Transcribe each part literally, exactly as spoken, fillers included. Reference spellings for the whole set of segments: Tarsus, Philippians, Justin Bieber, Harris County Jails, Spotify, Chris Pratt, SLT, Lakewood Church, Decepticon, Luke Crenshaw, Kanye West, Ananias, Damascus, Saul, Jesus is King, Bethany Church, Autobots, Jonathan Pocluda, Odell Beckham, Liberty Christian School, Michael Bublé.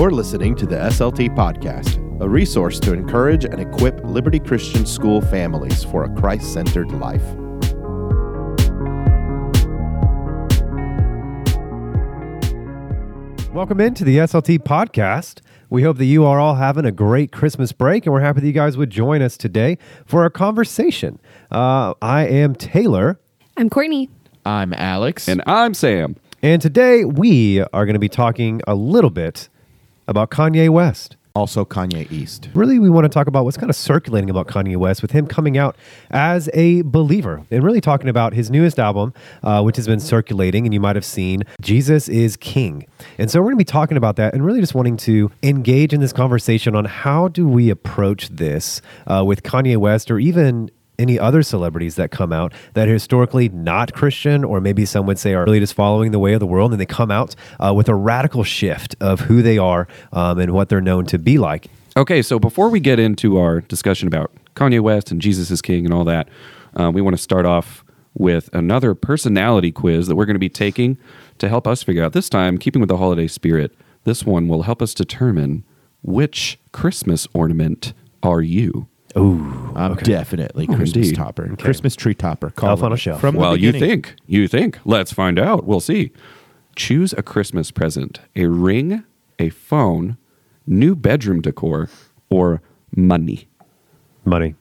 You're listening to the S L T Podcast, a resource to encourage and equip Liberty Christian School families for a Christ-centered life. Welcome into the S L T Podcast. We hope that you are all having a great Christmas break, and we're happy that you guys would join us today for our conversation. Uh, I am Taylor. I'm Courtney. I'm Alex. And I'm Sam. And today we are going to be talking a little bit about Kanye West. Also Kanye East. Really, we want to talk about what's kind of circulating about Kanye West with him coming out as a believer and really talking about his newest album, uh, which has been circulating, and you might have seen, Jesus is King. And so we're going to be talking about that and really just wanting to engage in this conversation on how do we approach this uh, with Kanye West or even any other celebrities that come out that are historically not Christian, or maybe some would say are really just following the way of the world, and they come out uh, with a radical shift of who they are um, and what they're known to be like. Okay, so before we get into our discussion about Kanye West and Jesus is King and all that, uh, we want to start off with another personality quiz that we're going to be taking to help us figure out, this time, keeping with the holiday spirit, this one will help us determine which Christmas ornament are you? Oh, I'm okay. definitely Ooh, Christmas indeed. topper, okay. Christmas tree topper. Call Elf on a shelf. From well, you think, you think. Let's find out. We'll see. Choose a Christmas present: a ring, a phone, new bedroom decor, or money. Money.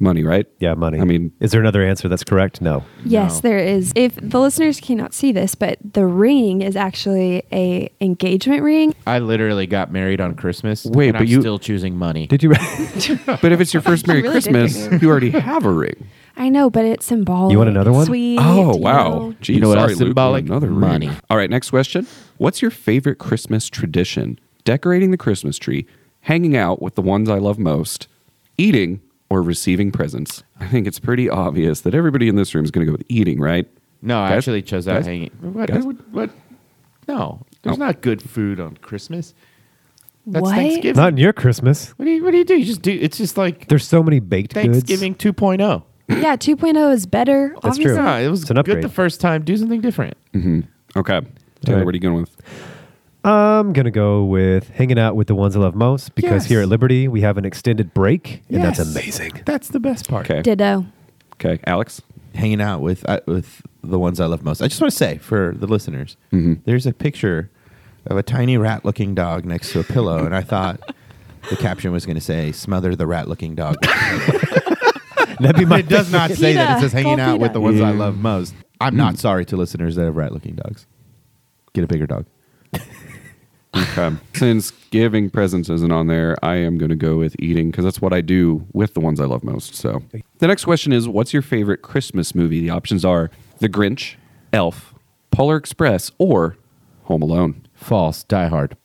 Money, right? Yeah, money. I mean, is there another answer that's correct? No. Yes, no. There is. If the listeners cannot see this, but the ring is actually a engagement ring. I literally got married on Christmas. Wait, and but I'm you still choosing money? Did you? But if it's your first Merry really Christmas, you already have a ring. I know, but it's symbolic. You want another one? Sweet. Oh wow! Geez, you know what else symbolic? Another money. Ring. All right, next question. What's your favorite Christmas tradition? Decorating the Christmas tree, hanging out with the ones I love most, eating, or receiving presents. I think it's pretty obvious that everybody in this room is going to go with eating, right? No, guys? I actually chose out guys? hanging. What? Would, what? No, there's oh. not good food on Christmas. That's what? Thanksgiving. Not in your Christmas. What do you What do you do? You just do. It's just like there's so many baked Thanksgiving goods. Thanksgiving two point oh. Yeah, two point oh is better. That's obviously. True. No, it was it's an good upgrade. The first time. Do something different. Mm-hmm. Okay, Taylor, right. What are you going with? I'm going to go with hanging out with the ones I love most, because yes. here at Liberty, we have an extended break, and yes. that's amazing. That's the best part. Okay. Ditto. Okay. Alex? Hanging out with uh, with the ones I love most. I just want to say, for the listeners, mm-hmm. there's a picture of a tiny rat-looking dog next to a pillow, and I thought the caption was going to say, smother the rat-looking dog. That'd be my it does not say Pita. that. It says hanging Call out Pita. with the ones yeah. I love most. I'm mm. not sorry to listeners that have rat-looking dogs. Get a bigger dog. Okay. Since giving presents isn't on there, I am going to go with eating, because that's what I do with the ones I love most. So the next question is, what's your favorite Christmas movie? The options are The Grinch, Elf, Polar Express, or Home Alone. False. Die Hard.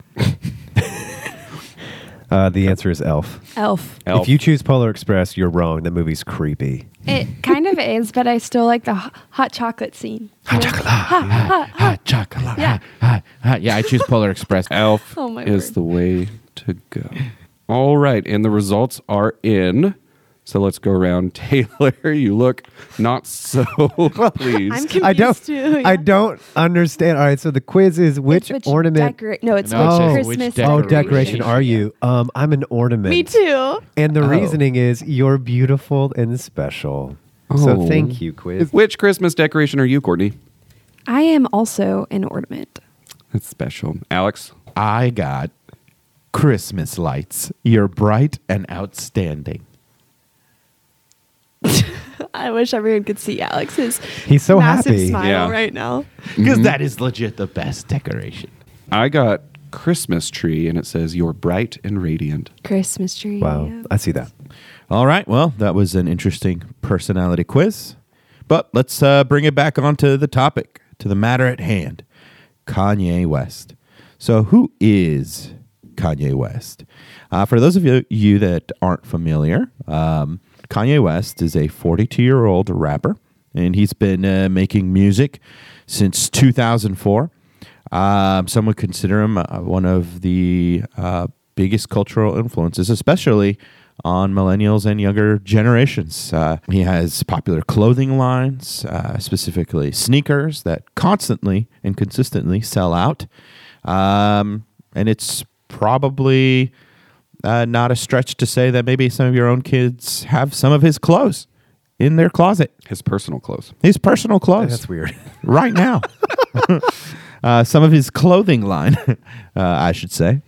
uh, the answer is Elf. Elf. Elf. If you choose Polar Express, you're wrong. The movie's creepy. It kind of is, but I still like the hot chocolate scene. Hot chocolate. Hot, hot, hot, hot chocolate. Yeah. Hot, hot. Yeah, I choose Polar Express. Elf oh my is word. the way to go. All right, and the results are in. So let's go around. Taylor, you look not so pleased. I'm confused I don't, too. Yeah. I don't understand. All right, so the quiz is which, which ornament? Decora- no, it's no, which Christmas which Oh, decoration are you? Um, I'm an ornament. Me too. And the oh. reasoning is you're beautiful and special. Oh. So thank you, quiz. Which Christmas decoration are you, Courtney? I am also an ornament. That's special. Alex? I got Christmas lights. You're bright and outstanding. I wish everyone could see Alex's He's so massive happy. smile yeah. right now. Because mm-hmm. that is legit the best decoration. I got Christmas tree, and it says, you're bright and radiant. Christmas tree. Wow, yeah. I see that. All right, well, that was an interesting personality quiz. But let's uh, bring it back onto the topic, to the matter at hand, Kanye West. So who is Kanye West? Uh, for those of you, you that aren't familiar, um, Kanye West is a forty-two-year-old rapper, and he's been uh, making music since two thousand four. Um, some would consider him uh, one of the uh, biggest cultural influences, especially on millennials and younger generations. Uh, he has popular clothing lines, uh, specifically sneakers, that constantly and consistently sell out, um, and it's probably uh, not a stretch to say that maybe some of your own kids have some of his clothes in their closet. His personal clothes. His personal clothes. That's weird. Right now. uh, some of his clothing line, uh, I should say.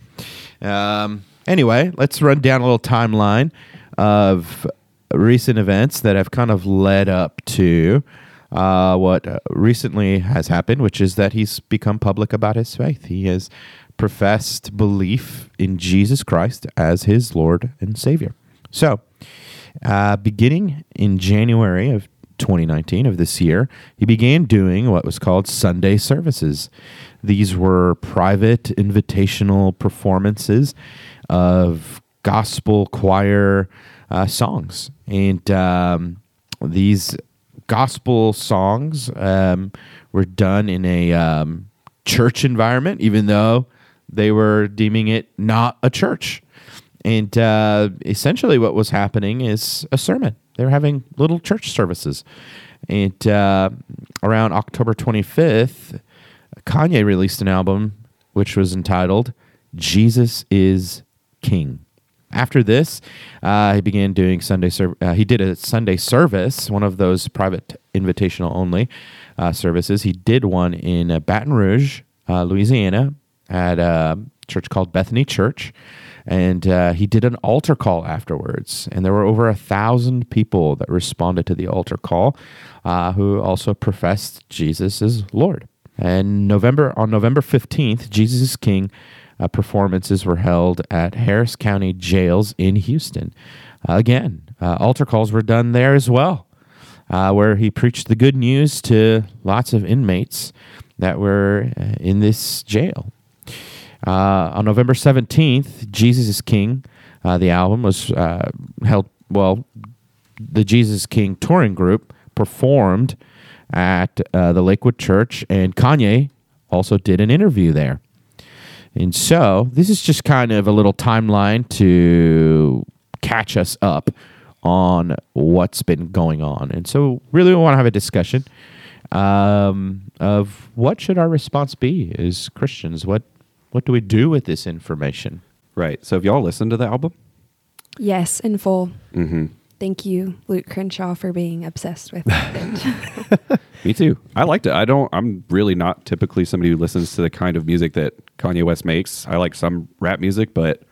Um, anyway, let's run down a little timeline of recent events that have kind of led up to uh, what recently has happened, which is that he's become public about his faith. He has professed belief in Jesus Christ as his Lord and Savior. So, uh, beginning in January of twenty nineteen of this year, he began doing what was called Sunday services. These were private invitational performances of gospel choir uh, songs. And um, these gospel songs um, were done in a um, church environment, even though they were deeming it not a church. And uh, essentially what was happening is a sermon. They were having little church services. And uh, around October twenty-fifth, Kanye released an album which was entitled Jesus is King. After this, uh, he began doing Sunday service. Uh, he did a Sunday service, one of those private invitational only uh, services. He did one in uh, Baton Rouge, uh, Louisiana, at a church called Bethany Church. And uh, he did an altar call afterwards. And there were over a thousand people that responded to the altar call uh, who also professed Jesus as Lord. And November on November fifteenth, Jesus is King uh, performances were held at Harris County Jails in Houston. Uh, again, uh, altar calls were done there as well, uh, where he preached the good news to lots of inmates that were in this jail. Uh, on November seventeenth, Jesus is King, uh, the album was uh, held, well, the Jesus is King touring group performed at uh, the Lakewood Church, and Kanye also did an interview there. And so this is just kind of a little timeline to catch us up on what's been going on. And so really we want to have a discussion um, of what should our response be as Christians? What What do we do with this information? Right. So have y'all listened to the album? Yes, in full. Mm-hmm. Thank you, Luke Crenshaw, for being obsessed with it. Me too. I liked it. I don't, I'm really not typically somebody who listens to the kind of music that Kanye West makes. I like some rap music, but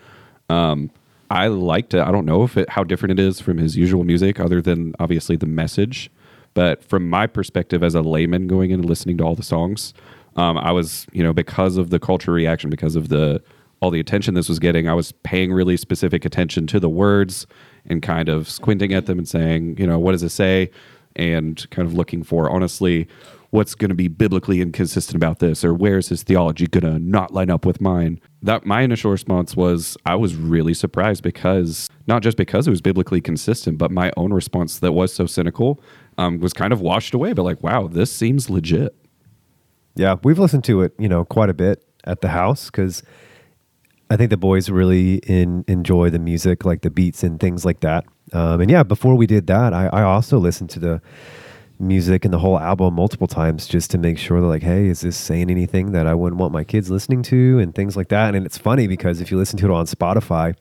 um, I liked it. I don't know if it, how different it is from his usual music other than obviously the message. But from my perspective as a layman going in and listening to all the songs, Um, I was, you know, because of the culture reaction, because of the all the attention this was getting, I was paying really specific attention to the words and kind of squinting at them and saying, you know, what does it say? And kind of looking for, honestly, what's going to be biblically inconsistent about this? Or where is his theology going to not line up with mine? That my initial response was I was really surprised because, not just because it was biblically consistent, but my own response that was so cynical um, was kind of washed away. But like, wow, this seems legit. Yeah, we've listened to it, you know, quite a bit at the house because I think the boys really in, enjoy the music, like the beats and things like that. Um, and yeah, before we did that, I, I also listened to the music and the whole album multiple times just to make sure that like, hey, is this saying anything that I wouldn't want my kids listening to and things like that. And it's funny because if you listen to it on Spotify,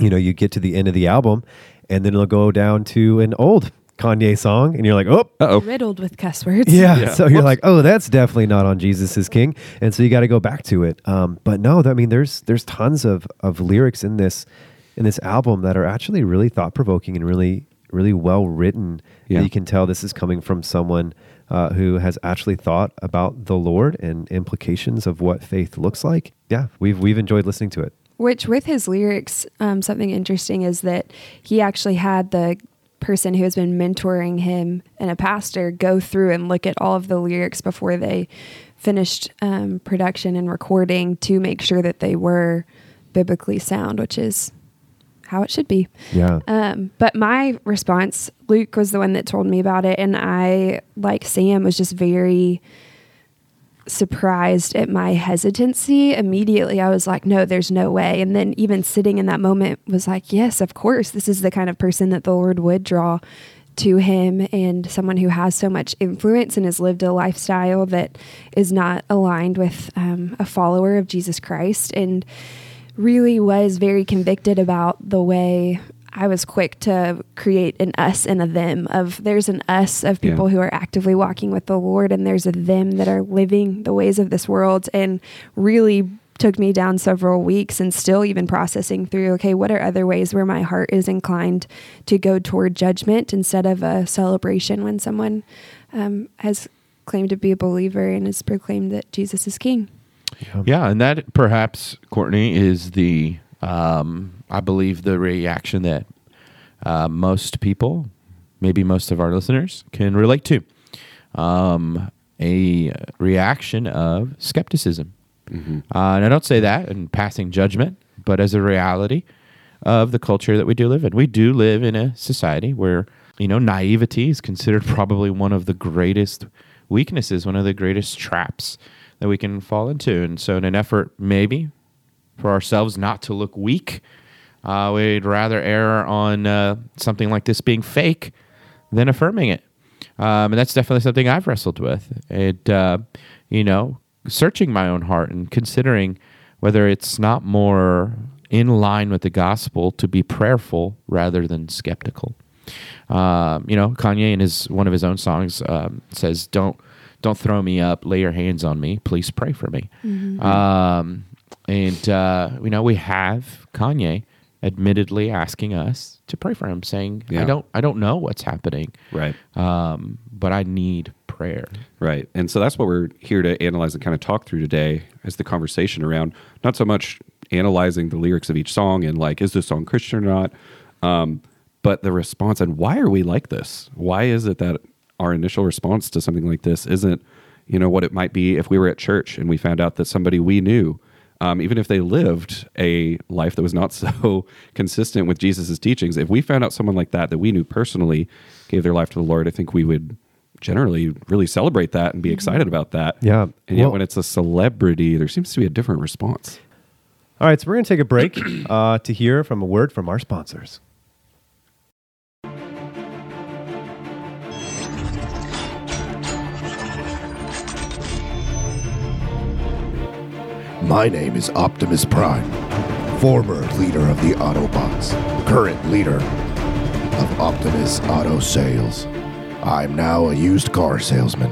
you know, you get to the end of the album and then it'll go down to an old Kanye song, and you're like, oh, uh-oh. Riddled with cuss words. Yeah, yeah. So you're Whoops. Like, oh, that's definitely not on Jesus is King, and so you got to go back to it. Um, but no, I mean, there's there's tons of of lyrics in this in this album that are actually really thought provoking and really really well written. Yeah. You can tell this is coming from someone uh, who has actually thought about the Lord and implications of what faith looks like. Yeah, we've we've enjoyed listening to it. Which, with his lyrics, um, something interesting is that he actually had the person who has been mentoring him and a pastor go through and look at all of the lyrics before they finished um, production and recording to make sure that they were biblically sound, which is how it should be. Yeah. Um, but my response, Luke was the one that told me about it. And I, like Sam, was just very surprised at my hesitancy. Immediately I was like, no, there's no way. And then even sitting in that moment was like, yes, of course, this is the kind of person that the Lord would draw to him, and someone who has so much influence and has lived a lifestyle that is not aligned with um, a follower of Jesus Christ. And really was very convicted about the way I was quick to create an us and a them of there's an us of people yeah. who are actively walking with the Lord, and there's a them that are living the ways of this world, and really took me down several weeks and still even processing through, okay, what are other ways where my heart is inclined to go toward judgment instead of a celebration when someone um, has claimed to be a believer and has proclaimed that Jesus is King. Yeah. yeah, and that perhaps, Courtney, is the, um, I believe, the reaction that uh, most people, maybe most of our listeners, can relate to. Um, a reaction of skepticism. Mm-hmm. Uh, and I don't say that in passing judgment, but as a reality of the culture that we do live in. We do live in a society where, you know, naivety is considered probably one of the greatest weaknesses, one of the greatest traps that we can fall into. And so in an effort maybe for ourselves not to look weak, uh, we'd rather err on uh, something like this being fake than affirming it. Um, and that's definitely something I've wrestled with. It, uh, you know, searching my own heart and considering whether it's not more in line with the gospel to be prayerful rather than skeptical. Um, you know, Kanye in his one of his own songs um, says, "Don't don't throw me up, lay your hands on me, please pray for me." Mm-hmm. Um, and uh, you know, we have Kanye admittedly asking us to pray for him, saying, yeah. "I don't I don't know what's happening, right? Um, but I need prayer." Right. And so that's what we're here to analyze and kind of talk through today as the conversation around not so much analyzing the lyrics of each song and like, is this song Christian or not? Um, but the response and why are we like this? Why is it that our initial response to something like this isn't, you know, what it might be if we were at church and we found out that somebody we knew, um, even if they lived a life that was not so consistent with Jesus's teachings, if we found out someone like that, that we knew personally gave their life to the Lord, I think we would generally really celebrate that and be excited about that. Yeah. And yet well, when it's a celebrity, there seems to be a different response. All right, so we're going to take a break uh, to hear from a word from our sponsors. My name is Optimus Prime, former leader of the Autobots, current leader of Optimus Auto Sales. I'm now a used car salesman,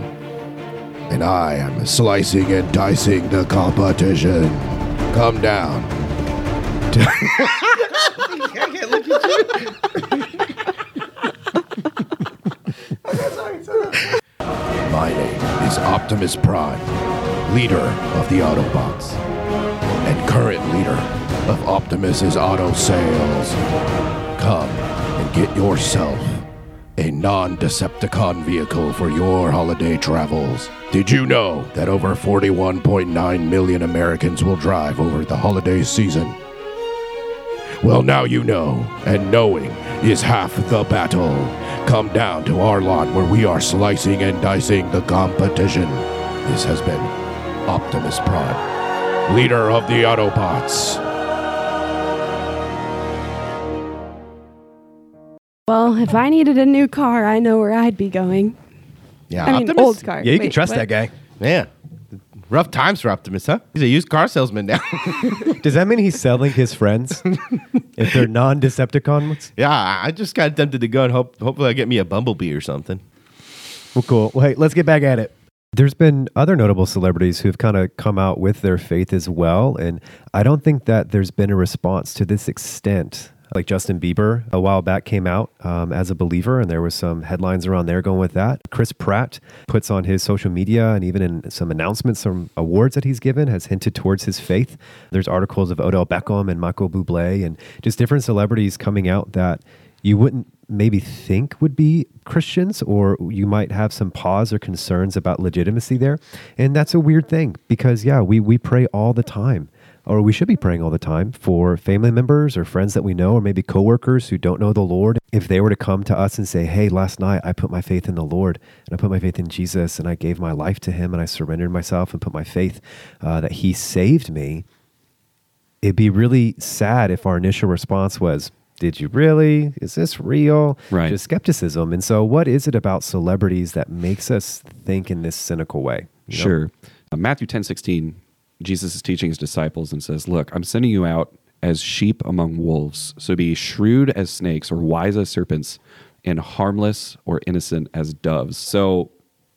and I am slicing and dicing the competition. Come down. I can't look at you. Okay, sorry, sorry. My name is Optimus Prime, leader of the Autobots, and current leader of Optimus's Auto Sales. Come and get yourself a non-Decepticon vehicle for your holiday travels. Did you know that over forty-one point nine million Americans will drive over the holiday season? Well, now you know, and knowing is half the battle. Come down to our lot where we are slicing and dicing the competition. This has been Optimus Prime, leader of the Autobots. Well, if I needed a new car, I know where I'd be going. Yeah, I mean, Optimus? Old car. Yeah, you Wait, can trust what? that guy. Man, rough times for Optimus, huh? He's a used car salesman now. Does that mean he's selling his friends if they're non-Decepticon ones? Yeah, I just got tempted to go and hope. Hopefully I get me a Bumblebee or something. Well, cool. Well, hey, let's get back at it. There's been other notable celebrities who've kind of come out with their faith as well, and I don't think that there's been a response to this extent. Like Justin Bieber a while back came out um, as a believer, and there was some headlines around there going with that. Chris Pratt puts on his social media and even in some announcements, some awards that he's given, has hinted towards his faith. There's articles of Odell Beckham and Michael Bublé and just different celebrities coming out that you wouldn't maybe think would be Christians, or you might have some pause or concerns about legitimacy there. And that's a weird thing because, yeah, we we pray all the time. Or we should be praying all the time for family members or friends that we know, or maybe coworkers who don't know the Lord. If they were to come to us and say, hey, last night I put my faith in the Lord and I put my faith in Jesus and I gave my life to him and I surrendered myself and put my faith uh, that he saved me, it'd be really sad if our initial response was, did you really? Is this real? Right. Just skepticism. And so what is it about celebrities that makes us think in this cynical way? You know? Sure. Uh, Matthew ten sixteen Jesus is teaching his disciples and says, look, I'm sending you out as sheep among wolves. So be shrewd as snakes or wise as serpents and harmless or innocent as doves. So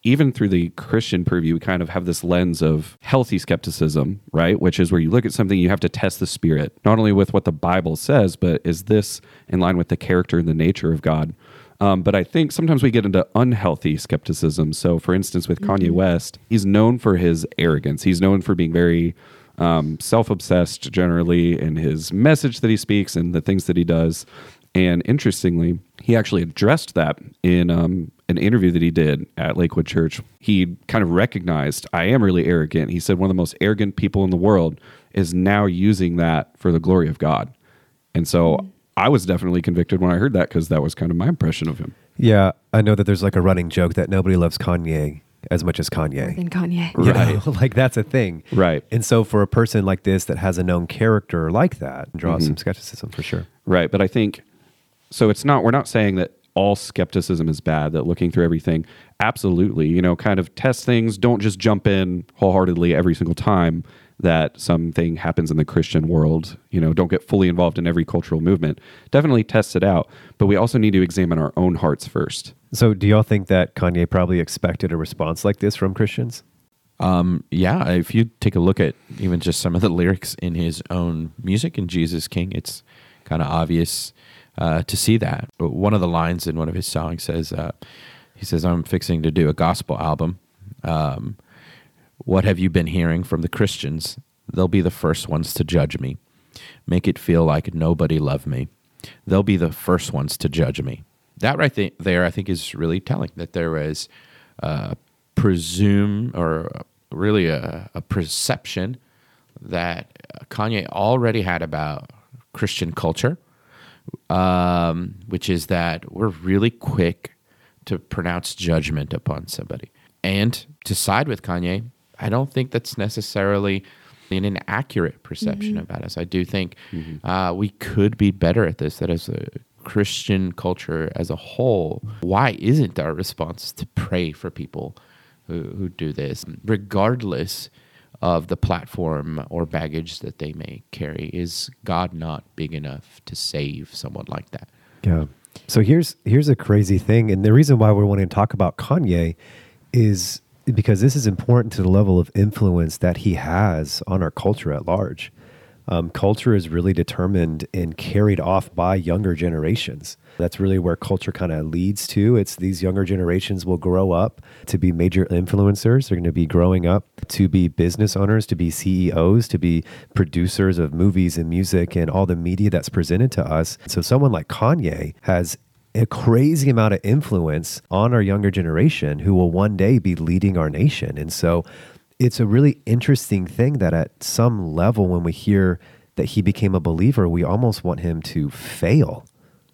even through the Christian purview, we kind of have this lens of healthy skepticism, right? Which is where you look at something, you have to test the spirit, not only with what the Bible says, but is this in line with the character and the nature of God? Um, but I think sometimes we get into unhealthy skepticism. So for instance, with mm-hmm. Kanye West, he's known for his arrogance. He's known for being very um, self-obsessed generally in his message that he speaks and the things that he does. And interestingly, he actually addressed that in um, an interview that he did at Lakewood Church. He kind of recognized, I am really arrogant. He said, one of the most arrogant people in the world is now using that for the glory of God. And so mm-hmm. I was definitely convicted when I heard that because that was kind of my impression of him. Yeah, I know that there's like a running joke that nobody loves Kanye as much as Kanye. Than Kanye. You right. know? Like that's a thing. Right. And so for a person like this that has a known character like that, draws mm-hmm. some skepticism for sure. Right. But I think, so it's not, we're not saying that all skepticism is bad, that looking through everything, absolutely, you know, kind of test things. Don't just jump in wholeheartedly every single time that something happens in the Christian world. You know, don't get fully involved in every cultural movement. Definitely test it out, but we also need to examine our own hearts first. So do y'all think that Kanye probably expected a response like this from Christians? Um, yeah, if you take a look at even just some of the lyrics in his own music in Jesus King, it's kind of obvious uh, to see that. One of the lines in one of his songs says, uh, he says, I'm fixing to do a gospel album. Um What have you been hearing from the Christians? They'll be the first ones to judge me. Make it feel like nobody loved me. They'll be the first ones to judge me. That right th- there, I think, is really telling, that there is uh, presume or really a, a perception that Kanye already had about Christian culture, um, which is that we're really quick to pronounce judgment upon somebody. And to side with Kanye, I don't think that's necessarily an inaccurate perception mm-hmm. about us. I do think mm-hmm. uh, we could be better at this, that as a Christian culture as a whole, why isn't our response to pray for people who, who do this, regardless of the platform or baggage that they may carry? Is God not big enough to save someone like that? Yeah. So here's here's a crazy thing, and the reason why we're wanting to talk about Kanye is because this is important to the level of influence that he has on our culture at large. Um, culture is really determined and carried off by younger generations. That's really where culture kind of leads to. It's these younger generations will grow up to be major influencers. They're going to be growing up to be business owners, to be C E Os, to be producers of movies and music and all the media that's presented to us. So someone like Kanye has a crazy amount of influence on our younger generation who will one day be leading our nation. And so it's a really interesting thing that at some level, when we hear that he became a believer, we almost want him to fail,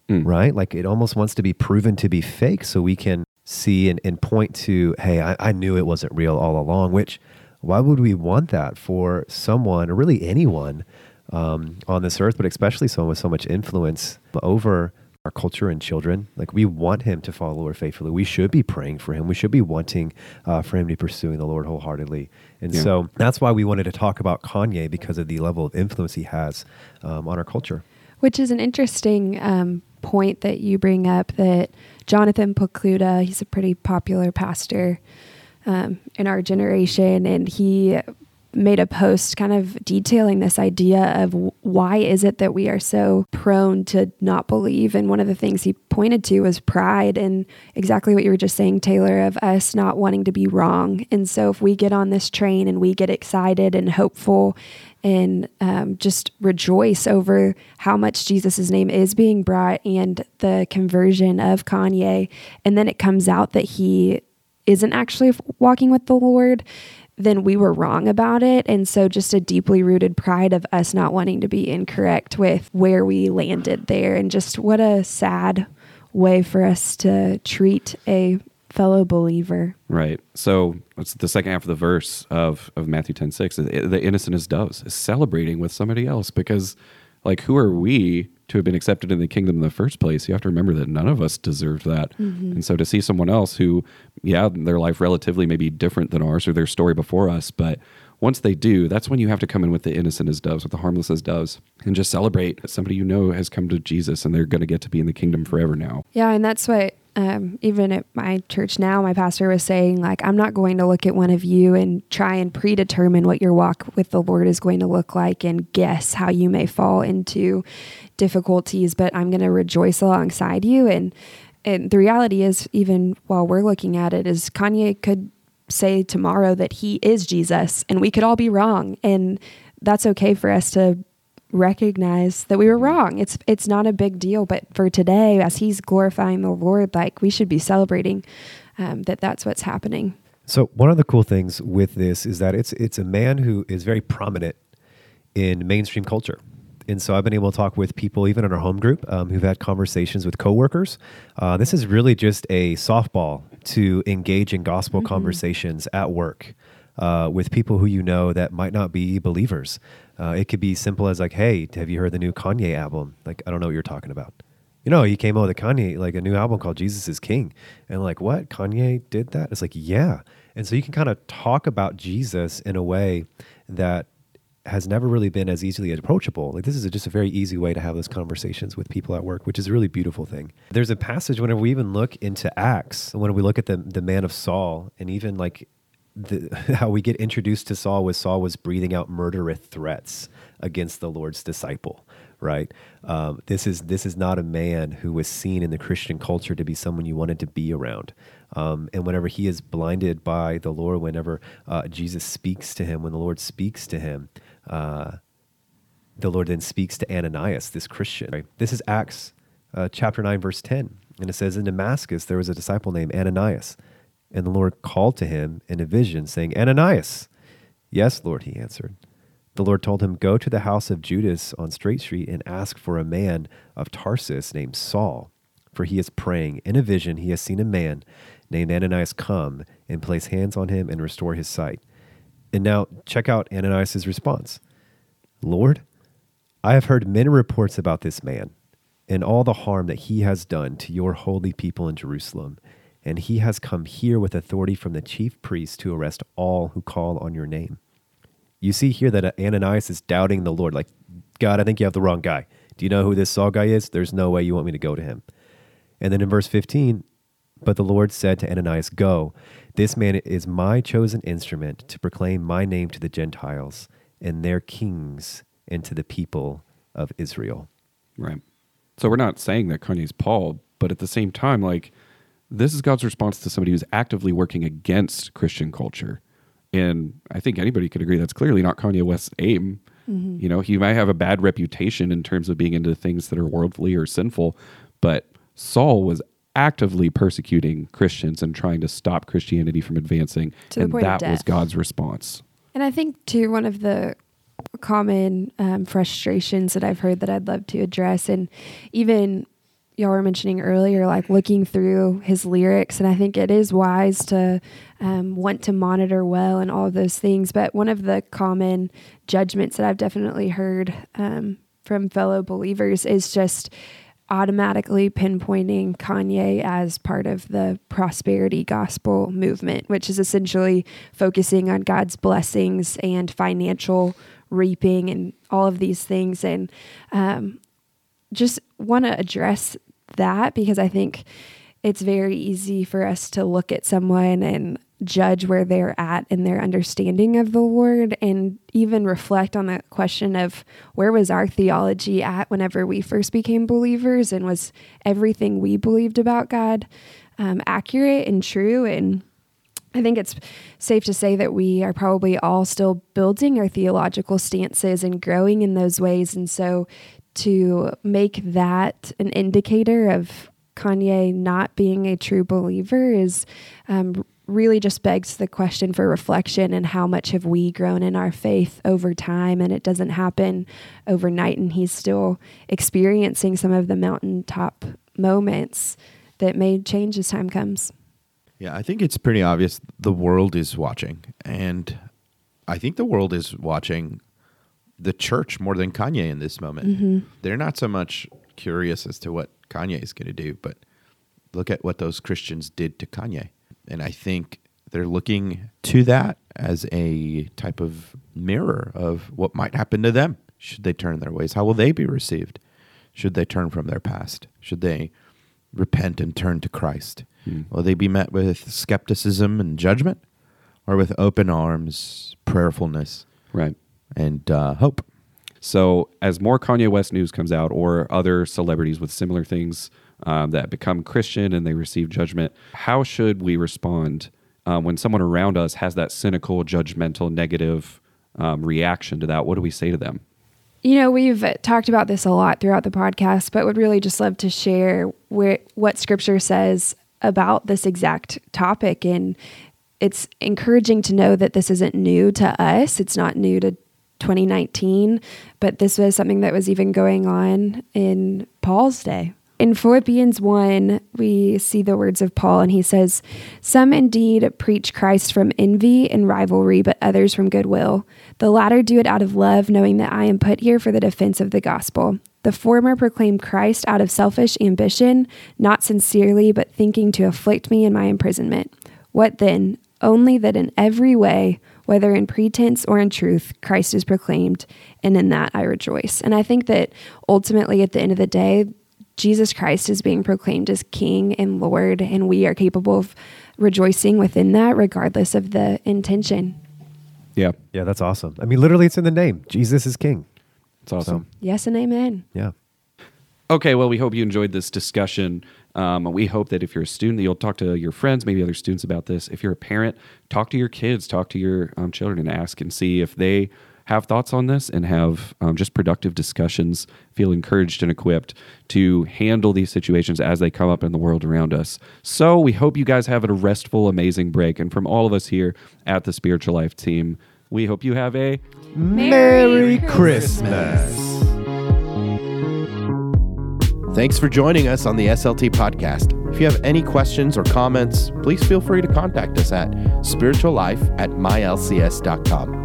mm. right? Like it almost wants to be proven to be fake so we can see and, and point to, hey, I, I knew it wasn't real all along, which why would we want that for someone or really anyone um, on this earth, but especially someone with so much influence over our culture and children? Like we want him to follow the Lord faithfully. We should be praying for him. We should be wanting uh, for him to be pursuing the Lord wholeheartedly. And yeah. so that's why we wanted to talk about Kanye, because of the level of influence he has um, on our culture. Which is an interesting um, point that you bring up, that Jonathan Pocluda, he's a pretty popular pastor um, in our generation, and he made a post kind of detailing this idea of why is it that we are so prone to not believe. And one of the things he pointed to was pride, and exactly what you were just saying, Taylor, of us not wanting to be wrong. And so if we get on this train and we get excited and hopeful and um, just rejoice over how much Jesus's name is being brought and the conversion of Kanye, and then it comes out that he isn't actually walking with the Lord, then we were wrong about it. And so just a deeply rooted pride of us not wanting to be incorrect with where we landed there. And just what a sad way for us to treat a fellow believer. Right. So it's the second half of the verse of, of Matthew ten six. The innocent as doves is celebrating with somebody else, because like, who are we to have been accepted in the kingdom in the first place? You have to remember that none of us deserved that. Mm-hmm. And so to see someone else who, yeah, their life relatively may be different than ours or their story before us, but Once they do, that's when you have to come in with the innocent as doves, with the harmless as doves, and just celebrate that somebody you know has come to Jesus and they're going to get to be in the kingdom forever now. Yeah, and that's what, um, even at my church now, my pastor was saying, like, I'm not going to look at one of you and try and predetermine what your walk with the Lord is going to look like and guess how you may fall into difficulties, but I'm going to rejoice alongside you. And, and the reality is, even while we're looking at it, is Kanye could say tomorrow that he is Jesus, and we could all be wrong, and that's okay for us to recognize that we were wrong. It's it's not a big deal, but for today, as he's glorifying the Lord, like we should be celebrating um, that that's what's happening. So one of the cool things with this is that it's it's a man who is very prominent in mainstream culture. And so I've been able to talk with people, even in our home group, um, who've had conversations with coworkers. Uh, this is really just a softball to engage in gospel mm-hmm. conversations at work uh, with people who you know that might not be believers. Uh, it could be simple as like, hey, have you heard the new Kanye album? Like, I don't know what you're talking about. You know, he came out with a Kanye, like a new album called Jesus is King. And like, what? Kanye did that? It's like, yeah. And so you can kind of talk about Jesus in a way that has never really been as easily approachable. Like this is a, just a very easy way to have those conversations with people at work, which is a really beautiful thing. There's a passage whenever we even look into Acts, when we look at the the man of Saul, and even like the, how we get introduced to Saul was Saul was breathing out murderous threats against the Lord's disciple, right? Um, this is this is not a man who was seen in the Christian culture to be someone you wanted to be around. Um, and whenever he is blinded by the Lord, whenever uh, Jesus speaks to him, when the Lord speaks to him, Uh, the Lord then speaks to Ananias, this Christian. Right? This is Acts uh, chapter nine, verse ten. And it says, in Damascus, there was a disciple named Ananias. And the Lord called to him in a vision saying, Ananias. Yes, Lord, he answered. The Lord told him, go to the house of Judas on Straight Street and ask for a man of Tarsus named Saul. For he is praying. In a vision, he has seen a man named Ananias come and place hands on him and restore his sight. And now check out Ananias' response. Lord, I have heard many reports about this man and all the harm that he has done to your holy people in Jerusalem. And he has come here with authority from the chief priests to arrest all who call on your name. You see here that Ananias is doubting the Lord. Like, God, I think you have the wrong guy. Do you know who this Saul guy is? There's no way you want me to go to him. And then in verse fifteen, but the Lord said to Ananias, go, this man is my chosen instrument to proclaim my name to the Gentiles and their kings and to the people of Israel. Right. So we're not saying that Kanye's Paul, but at the same time, like, this is God's response to somebody who's actively working against Christian culture. And I think anybody could agree that's clearly not Kanye West's aim. Mm-hmm. You know, he might have a bad reputation in terms of being into things that are worldly or sinful, but Saul was actively persecuting Christians and trying to stop Christianity from advancing. And that was God's response. And I think, too, one of the common um, frustrations that I've heard that I'd love to address, and even y'all were mentioning earlier, like looking through his lyrics, and I think it is wise to um, want to monitor well and all of those things. But one of the common judgments that I've definitely heard um, from fellow believers is just automatically pinpointing Kanye as part of the prosperity gospel movement, which is essentially focusing on God's blessings and financial reaping and all of these things. And um, just want to address that, because I think it's very easy for us to look at someone and judge where they're at in their understanding of the Lord, and even reflect on the question of where was our theology at whenever we first became believers, and was everything we believed about God um, accurate and true? And I think it's safe to say that we are probably all still building our theological stances and growing in those ways. And so to make that an indicator of Kanye not being a true believer is um, really just begs the question for reflection, and how much have we grown in our faith over time? And it doesn't happen overnight, and he's still experiencing some of the mountaintop moments that may change as time comes. Yeah, I think it's pretty obvious the world is watching, and I think the world is watching the church more than Kanye in this moment. Mm-hmm. They're not so much curious as to what Kanye is going to do, but look at what those Christians did to Kanye. And I think they're looking to that as a type of mirror of what might happen to them. Should they turn their ways? How will they be received? Should they turn from their past? Should they repent and turn to Christ? Hmm. Will they be met with skepticism and judgment, or with open arms, prayerfulness, right, and uh, hope? So as more Kanye West news comes out, or other celebrities with similar things um, that become Christian and they receive judgment, how should we respond um, when someone around us has that cynical, judgmental, negative um, reaction to that? What do we say to them? You know, we've talked about this a lot throughout the podcast, but would really just love to share where, what Scripture says about this exact topic. And it's encouraging to know that this isn't new to us. It's not new to twenty nineteen, but this was something that was even going on in Paul's day. In Philippians one, we see the words of Paul, and he says, "Some indeed preach Christ from envy and rivalry, but others from goodwill. The latter do it out of love, knowing that I am put here for the defense of the gospel. The former proclaim Christ out of selfish ambition, not sincerely, but thinking to afflict me in my imprisonment. What then? Only that in every way, whether in pretense or in truth, Christ is proclaimed, and in that I rejoice." And I think that ultimately, at the end of the day, Jesus Christ is being proclaimed as King and Lord, and we are capable of rejoicing within that, regardless of the intention. Yeah. Yeah, that's awesome. I mean, literally, it's in the name. Jesus is King. It's awesome. So, yes and amen. Yeah. Okay, well, we hope you enjoyed this discussion. Um, we hope that if you're a student, you'll talk to your friends, maybe other students about this. If you're a parent, talk to your kids, talk to your um, children, and ask and see if they have thoughts on this, and have um, just productive discussions. Feel encouraged and equipped to handle these situations as they come up in the world around us. So we hope you guys have a restful, amazing break. And from all of us here at the Spiritual Life team, we hope you have a Merry, Merry Christmas. Christmas. Thanks for joining us on the S L T podcast. If you have any questions or comments, please feel free to contact us at spirituallife at my l c s dot com.